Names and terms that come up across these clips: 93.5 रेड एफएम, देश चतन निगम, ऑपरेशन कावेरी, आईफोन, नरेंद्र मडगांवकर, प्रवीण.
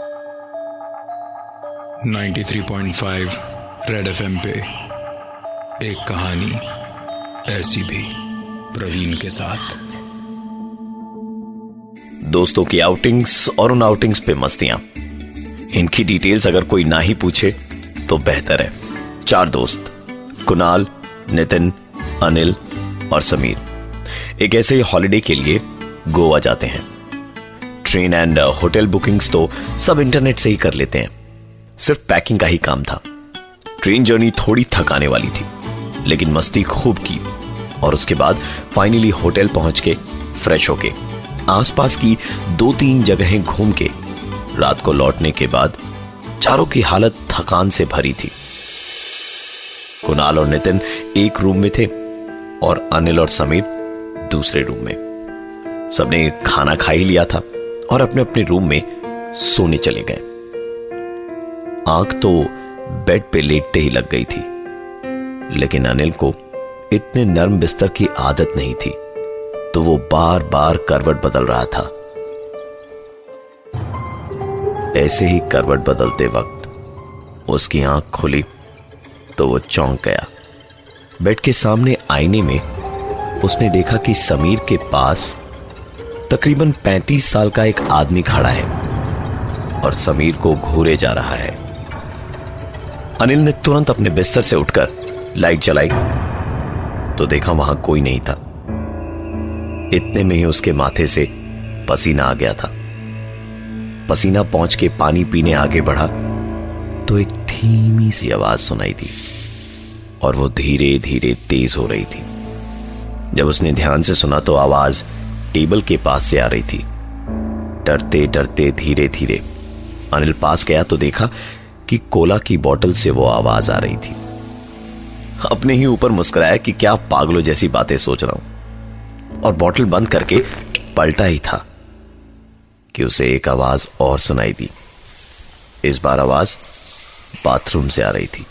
93.5 रेड एफएम पे एक कहानी ऐसी भी, प्रवीण के साथ। दोस्तों की आउटिंग्स और उन आउटिंग्स पे मस्तियां, इनकी डिटेल्स अगर कोई ना ही पूछे तो बेहतर है। चार दोस्त कुणाल, नितिन, अनिल और समीर एक ऐसे हॉलिडे के लिए गोवा जाते हैं। ट्रेन एंड होटल बुकिंग्स तो सब इंटरनेट से ही कर लेते हैं, सिर्फ पैकिंग का ही काम था। ट्रेन जर्नी थोड़ी थकाने वाली थी, लेकिन मस्ती खूब की और उसके बाद फाइनली होटल पहुंच के फ्रेश होके आसपास की 2-3 जगहें घूम के रात को लौटने के बाद चारों की हालत थकान से भरी थी। कुणाल और नितिन एक रूम में थे और अनिल और समीर दूसरे रूम में। सबने खाना खा ही लिया था और अपने अपने रूम में सोने चले गए। आंख तो बेड पे लेटते ही लग गई थी, लेकिन अनिल को इतने नरम बिस्तर की आदत नहीं थी, तो वो बार बार करवट बदल रहा था। ऐसे ही करवट बदलते वक्त उसकी आंख खुली तो वो चौंक गया। बेड के सामने आईने में उसने देखा कि समीर के पास तकरीबन 35 साल का एक आदमी खड़ा है और समीर को घूरे जा रहा है। अनिल ने तुरंत अपने बिस्तर से उठकर लाइट जलाई तो देखा वहां कोई नहीं था। इतने में ही उसके माथे से पसीना आ गया था। पसीना पहुंच के पानी पीने आगे बढ़ा तो एक धीमी सी आवाज सुनाई दी और वो धीरे धीरे तेज हो रही थी। जब उसने ध्यान से सुना तो आवाज टेबल के पास से आ रही थी। डरते डरते धीरे धीरे अनिल पास गया तो देखा कि कोला की बोतल से वो आवाज आ रही थी। अपने ही ऊपर मुस्कुराया कि क्या पागलों जैसी बातें सोच रहा हूं, और बोतल बंद करके पलटा ही था कि उसे एक आवाज और सुनाई दी। इस बार आवाज बाथरूम से आ रही थी।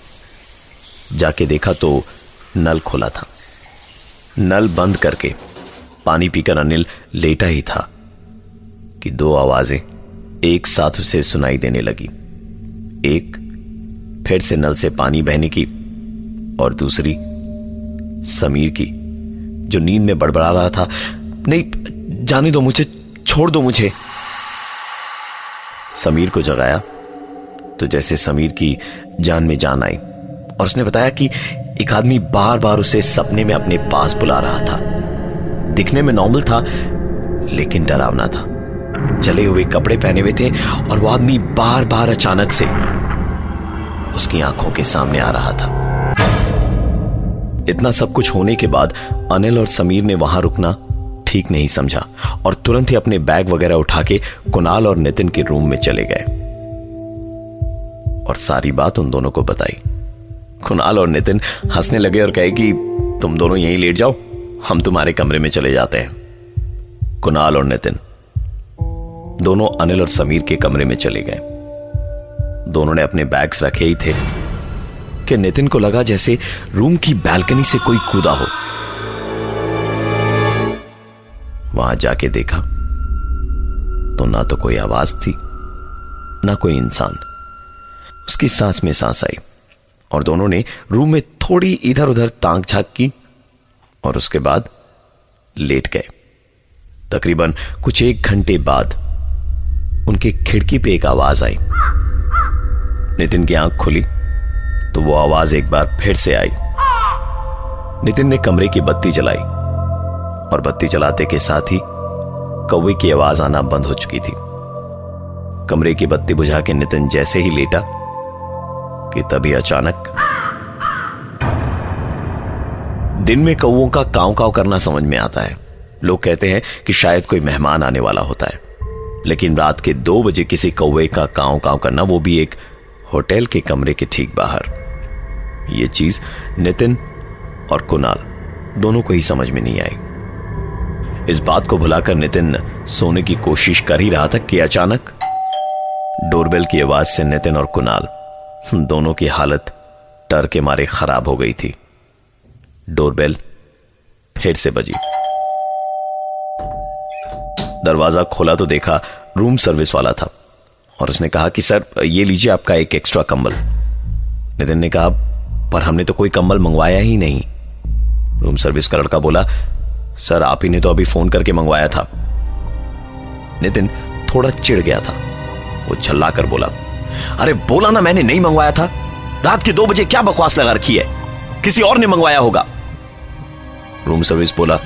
जाके देखा तो नल खुला था। नल बंद करके पानी पीकर अनिल लेटा ही था कि दो आवाजें एक साथ उसे सुनाई देने लगी। एक फिर से नल से पानी बहने की और दूसरी समीर की, जो नींद में बड़बड़ा रहा था, नहीं जाने दो मुझे, छोड़ दो मुझे। समीर को जगाया तो जैसे समीर की जान में जान आई और उसने बताया कि एक आदमी बार बार उसे सपने में अपने पास बुला रहा था। दिखने में नॉर्मल था लेकिन डरावना था। जले हुए कपड़े पहने हुए थे और वो आदमी बार बार अचानक से उसकी आंखों के सामने आ रहा था। इतना सब कुछ होने के बाद अनिल और समीर ने वहां रुकना ठीक नहीं समझा और तुरंत ही अपने बैग वगैरह उठा के कुणाल और नितिन के रूम में चले गए और सारी बात उन दोनों को बताई। कुणाल और नितिन हंसने लगे और कहे कि तुम दोनों यहीं लेट जाओ, हम तुम्हारे कमरे में चले जाते हैं। कुणाल और नितिन दोनों अनिल और समीर के कमरे में चले गए। दोनों ने अपने बैग्स रखे ही थे कि नितिन को लगा जैसे रूम की बालकनी से कोई कूदा हो। वहां जाके देखा तो ना तो कोई आवाज थी ना कोई इंसान। उसकी सांस में सांस आई और दोनों ने रूम में थोड़ी इधर उधर तांक झांक की और उसके बाद लेट गए। तकरीबन कुछ 1 घंटे बाद उनके खिड़की पे एक आवाज आई। नितिन की आंख खुली तो वो आवाज एक बार फिर से आई। नितिन ने कमरे की बत्ती जलाई और बत्ती जलाते के साथ ही कौवे की आवाज आना बंद हो चुकी थी। कमरे की बत्ती बुझा के नितिन जैसे ही लेटा कि तभी अचानक दिन में कौवों का काव काव करना समझ में आता है। लोग कहते हैं कि शायद कोई मेहमान आने वाला होता है, लेकिन रात के 2 बजे किसी कौवे का काव काव करना, वो भी एक होटल के कमरे के ठीक बाहर, ये चीज नितिन और कुणाल दोनों को ही समझ में नहीं आई। इस बात को भुलाकर नितिन सोने की कोशिश कर ही रहा था कि अचानक डोरबेल की आवाज से नितिन और कुणाल दोनों की हालत डर के मारे खराब हो गई थी। डोरबेल फिर से बजी। दरवाजा खोला तो देखा रूम सर्विस वाला था और उसने कहा कि सर ये लीजिए आपका एक एक्स्ट्रा कंबल। नितिन ने कहा पर हमने तो कोई कंबल मंगवाया ही नहीं। रूम सर्विस का लड़का बोला सर आप ही ने तो अभी फोन करके मंगवाया था। नितिन थोड़ा चिढ़ गया था। वो छल्ला कर बोला अरे बोला ना मैंने नहीं मंगवाया था, रात के 2 बजे क्या बकवास लगा रखी है, किसी और ने मंगवाया होगा। रूम सर्विस बोला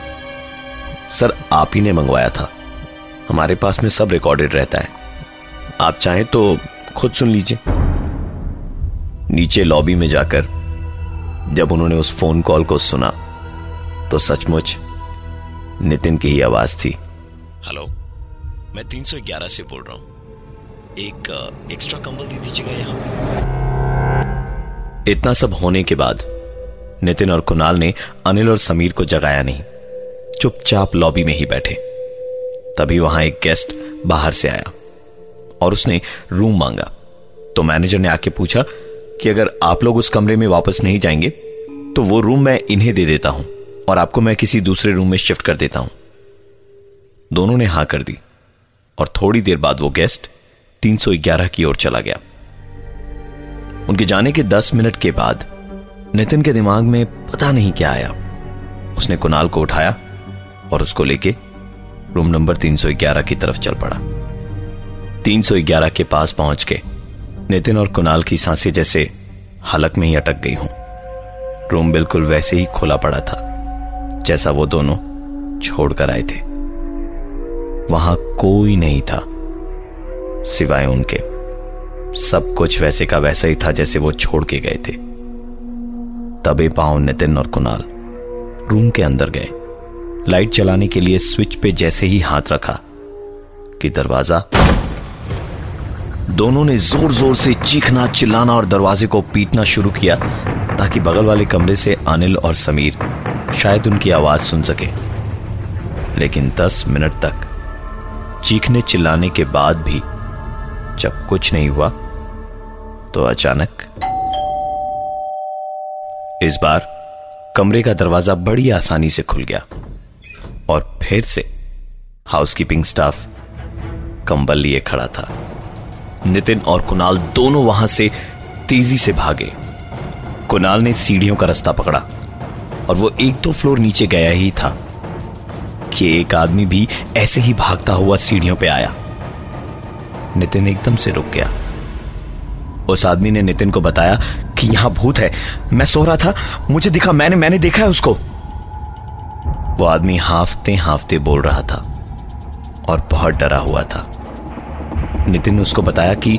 सर आप ही ने मंगवाया था, हमारे पास में सब रिकॉर्डेड रहता है, आप चाहें तो खुद सुन लीजिए। नीचे लॉबी में जाकर जब उन्होंने उस फोन कॉल को सुना तो सचमुच नितिन की ही आवाज थी। हेलो मैं 311 से बोल रहा हूं, एक एक्स्ट्रा कंबल दे दीजिएगा यहां पे। इतना सब होने के बाद नितिन और कुणाल ने अनिल और समीर को जगाया नहीं, चुपचाप लॉबी में ही बैठे। तभी वहां एक गेस्ट बाहर से आया और उसने रूम मांगा तो मैनेजर ने आके पूछा कि अगर आप लोग उस कमरे में वापस नहीं जाएंगे तो वो रूम मैं इन्हें दे देता हूं और आपको मैं किसी दूसरे रूम में शिफ्ट कर देता हूं। दोनों ने हां कर दी और थोड़ी देर बाद वो गेस्ट 311 की ओर चला गया। उनके जाने के 10 मिनट के बाद नितिन के दिमाग में पता नहीं क्या आया। उसने कुणाल को उठाया और उसको लेके रूम नंबर 311 की तरफ चल पड़ा। 311 के पास पहुंच के नितिन और कुणाल की सांसें जैसे हलक में ही अटक गई हों। रूम बिल्कुल वैसे ही खुला पड़ा था जैसा वो दोनों छोड़कर आए थे। वहां कोई नहीं था सिवाय उनके। सब कुछ वैसे का वैसा ही था जैसे वो छोड़ के गए थे। तबे पांव नितिन और कुणाल रूम के अंदर गए। लाइट चलाने के लिए स्विच पे जैसे ही हाथ रखा कि दरवाजा, दोनों ने जोर जोर से चीखना चिल्लाना और दरवाजे को पीटना शुरू किया ताकि बगल वाले कमरे से अनिल और समीर शायद उनकी आवाज सुन सके। लेकिन 10 मिनट तक चीखने चिल्लाने के बाद भी जब कुछ नहीं हुआ तो अचानक इस बार कमरे का दरवाजा बड़ी आसानी से खुल गया और फिर से हाउसकीपिंग स्टाफ कंबल लिए खड़ा था। नितिन और कुणाल दोनों वहां से तेजी से भागे। कुणाल ने सीढ़ियों का रास्ता पकड़ा और वो 1-2 फ्लोर नीचे गया ही था कि एक आदमी भी ऐसे ही भागता हुआ सीढ़ियों पे आया। नितिन एकदम से रुक गया। उस आदमी ने नितिन को बताया कि यहां भूत है, मैं सो रहा था, मुझे दिखा, मैंने देखा है उसको। वो आदमी हांफते हांफते बोल रहा था और बहुत डरा हुआ था। नितिन ने उसको बताया कि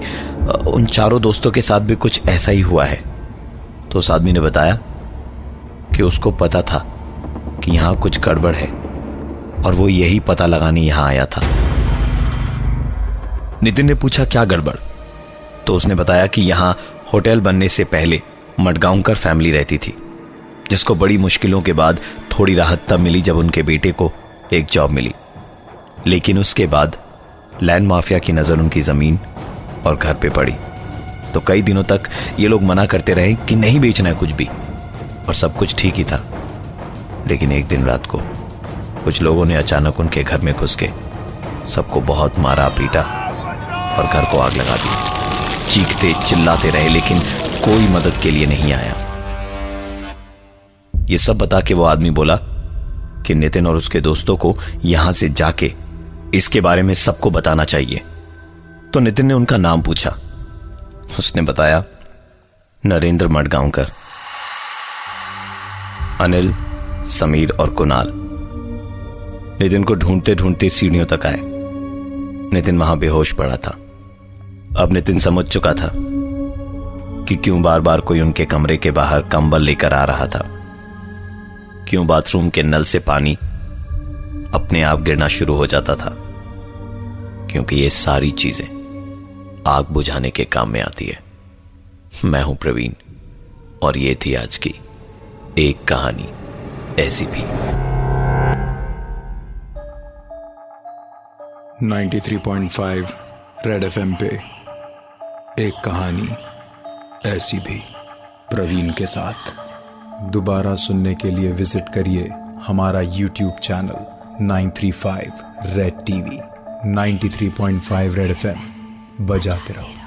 उन चारों दोस्तों के साथ भी कुछ ऐसा ही हुआ है तो उस आदमी ने बताया कि उसको पता था कि यहां कुछ गड़बड़ है और वो यही पता लगाने यहां आया था। नितिन ने पूछा क्या गड़बड़, तो उसने बताया कि यहां होटल बनने से पहले मडगांवकर फैमिली रहती थी जिसको बड़ी मुश्किलों के बाद थोड़ी राहत तब मिली जब उनके बेटे को एक जॉब मिली। लेकिन उसके बाद लैंड माफिया की नजर उनकी जमीन और घर पे पड़ी तो कई दिनों तक ये लोग मना करते रहे कि नहीं बेचना है कुछ भी, और सब कुछ ठीक ही था। लेकिन एक दिन रात को कुछ लोगों ने अचानक उनके घर में घुस के सबको बहुत मारा पीटा और घर को आग लगा दी। चीखते चिल्लाते रहे लेकिन कोई मदद के लिए नहीं आया। ये सब बता के वो आदमी बोला कि नितिन और उसके दोस्तों को यहां से जाके इसके बारे में सबको बताना चाहिए। तो नितिन ने उनका नाम पूछा। उसने बताया नरेंद्र मडगांवकर। अनिल, समीर और कुणाल नितिन को ढूंढते ढूंढते सीढ़ियों तक आए। नितिन वहां बेहोश पड़ा था। अब नितिन समझ चुका था कि क्यों बार बार कोई उनके कमरे के बाहर कंबल लेकर आ रहा था, क्यों बाथरूम के नल से पानी अपने आप गिरना शुरू हो जाता था, क्योंकि ये सारी चीजें आग बुझाने के काम में आती है। मैं हूं प्रवीण और ये थी आज की एक कहानी ऐसी भी। 93.5 रेड एफएम पे एक कहानी ऐसी भी प्रवीण के साथ। दोबारा सुनने के लिए विजिट करिए हमारा YouTube channel 935 red TV, 93.5 red FM। बजाते रहो।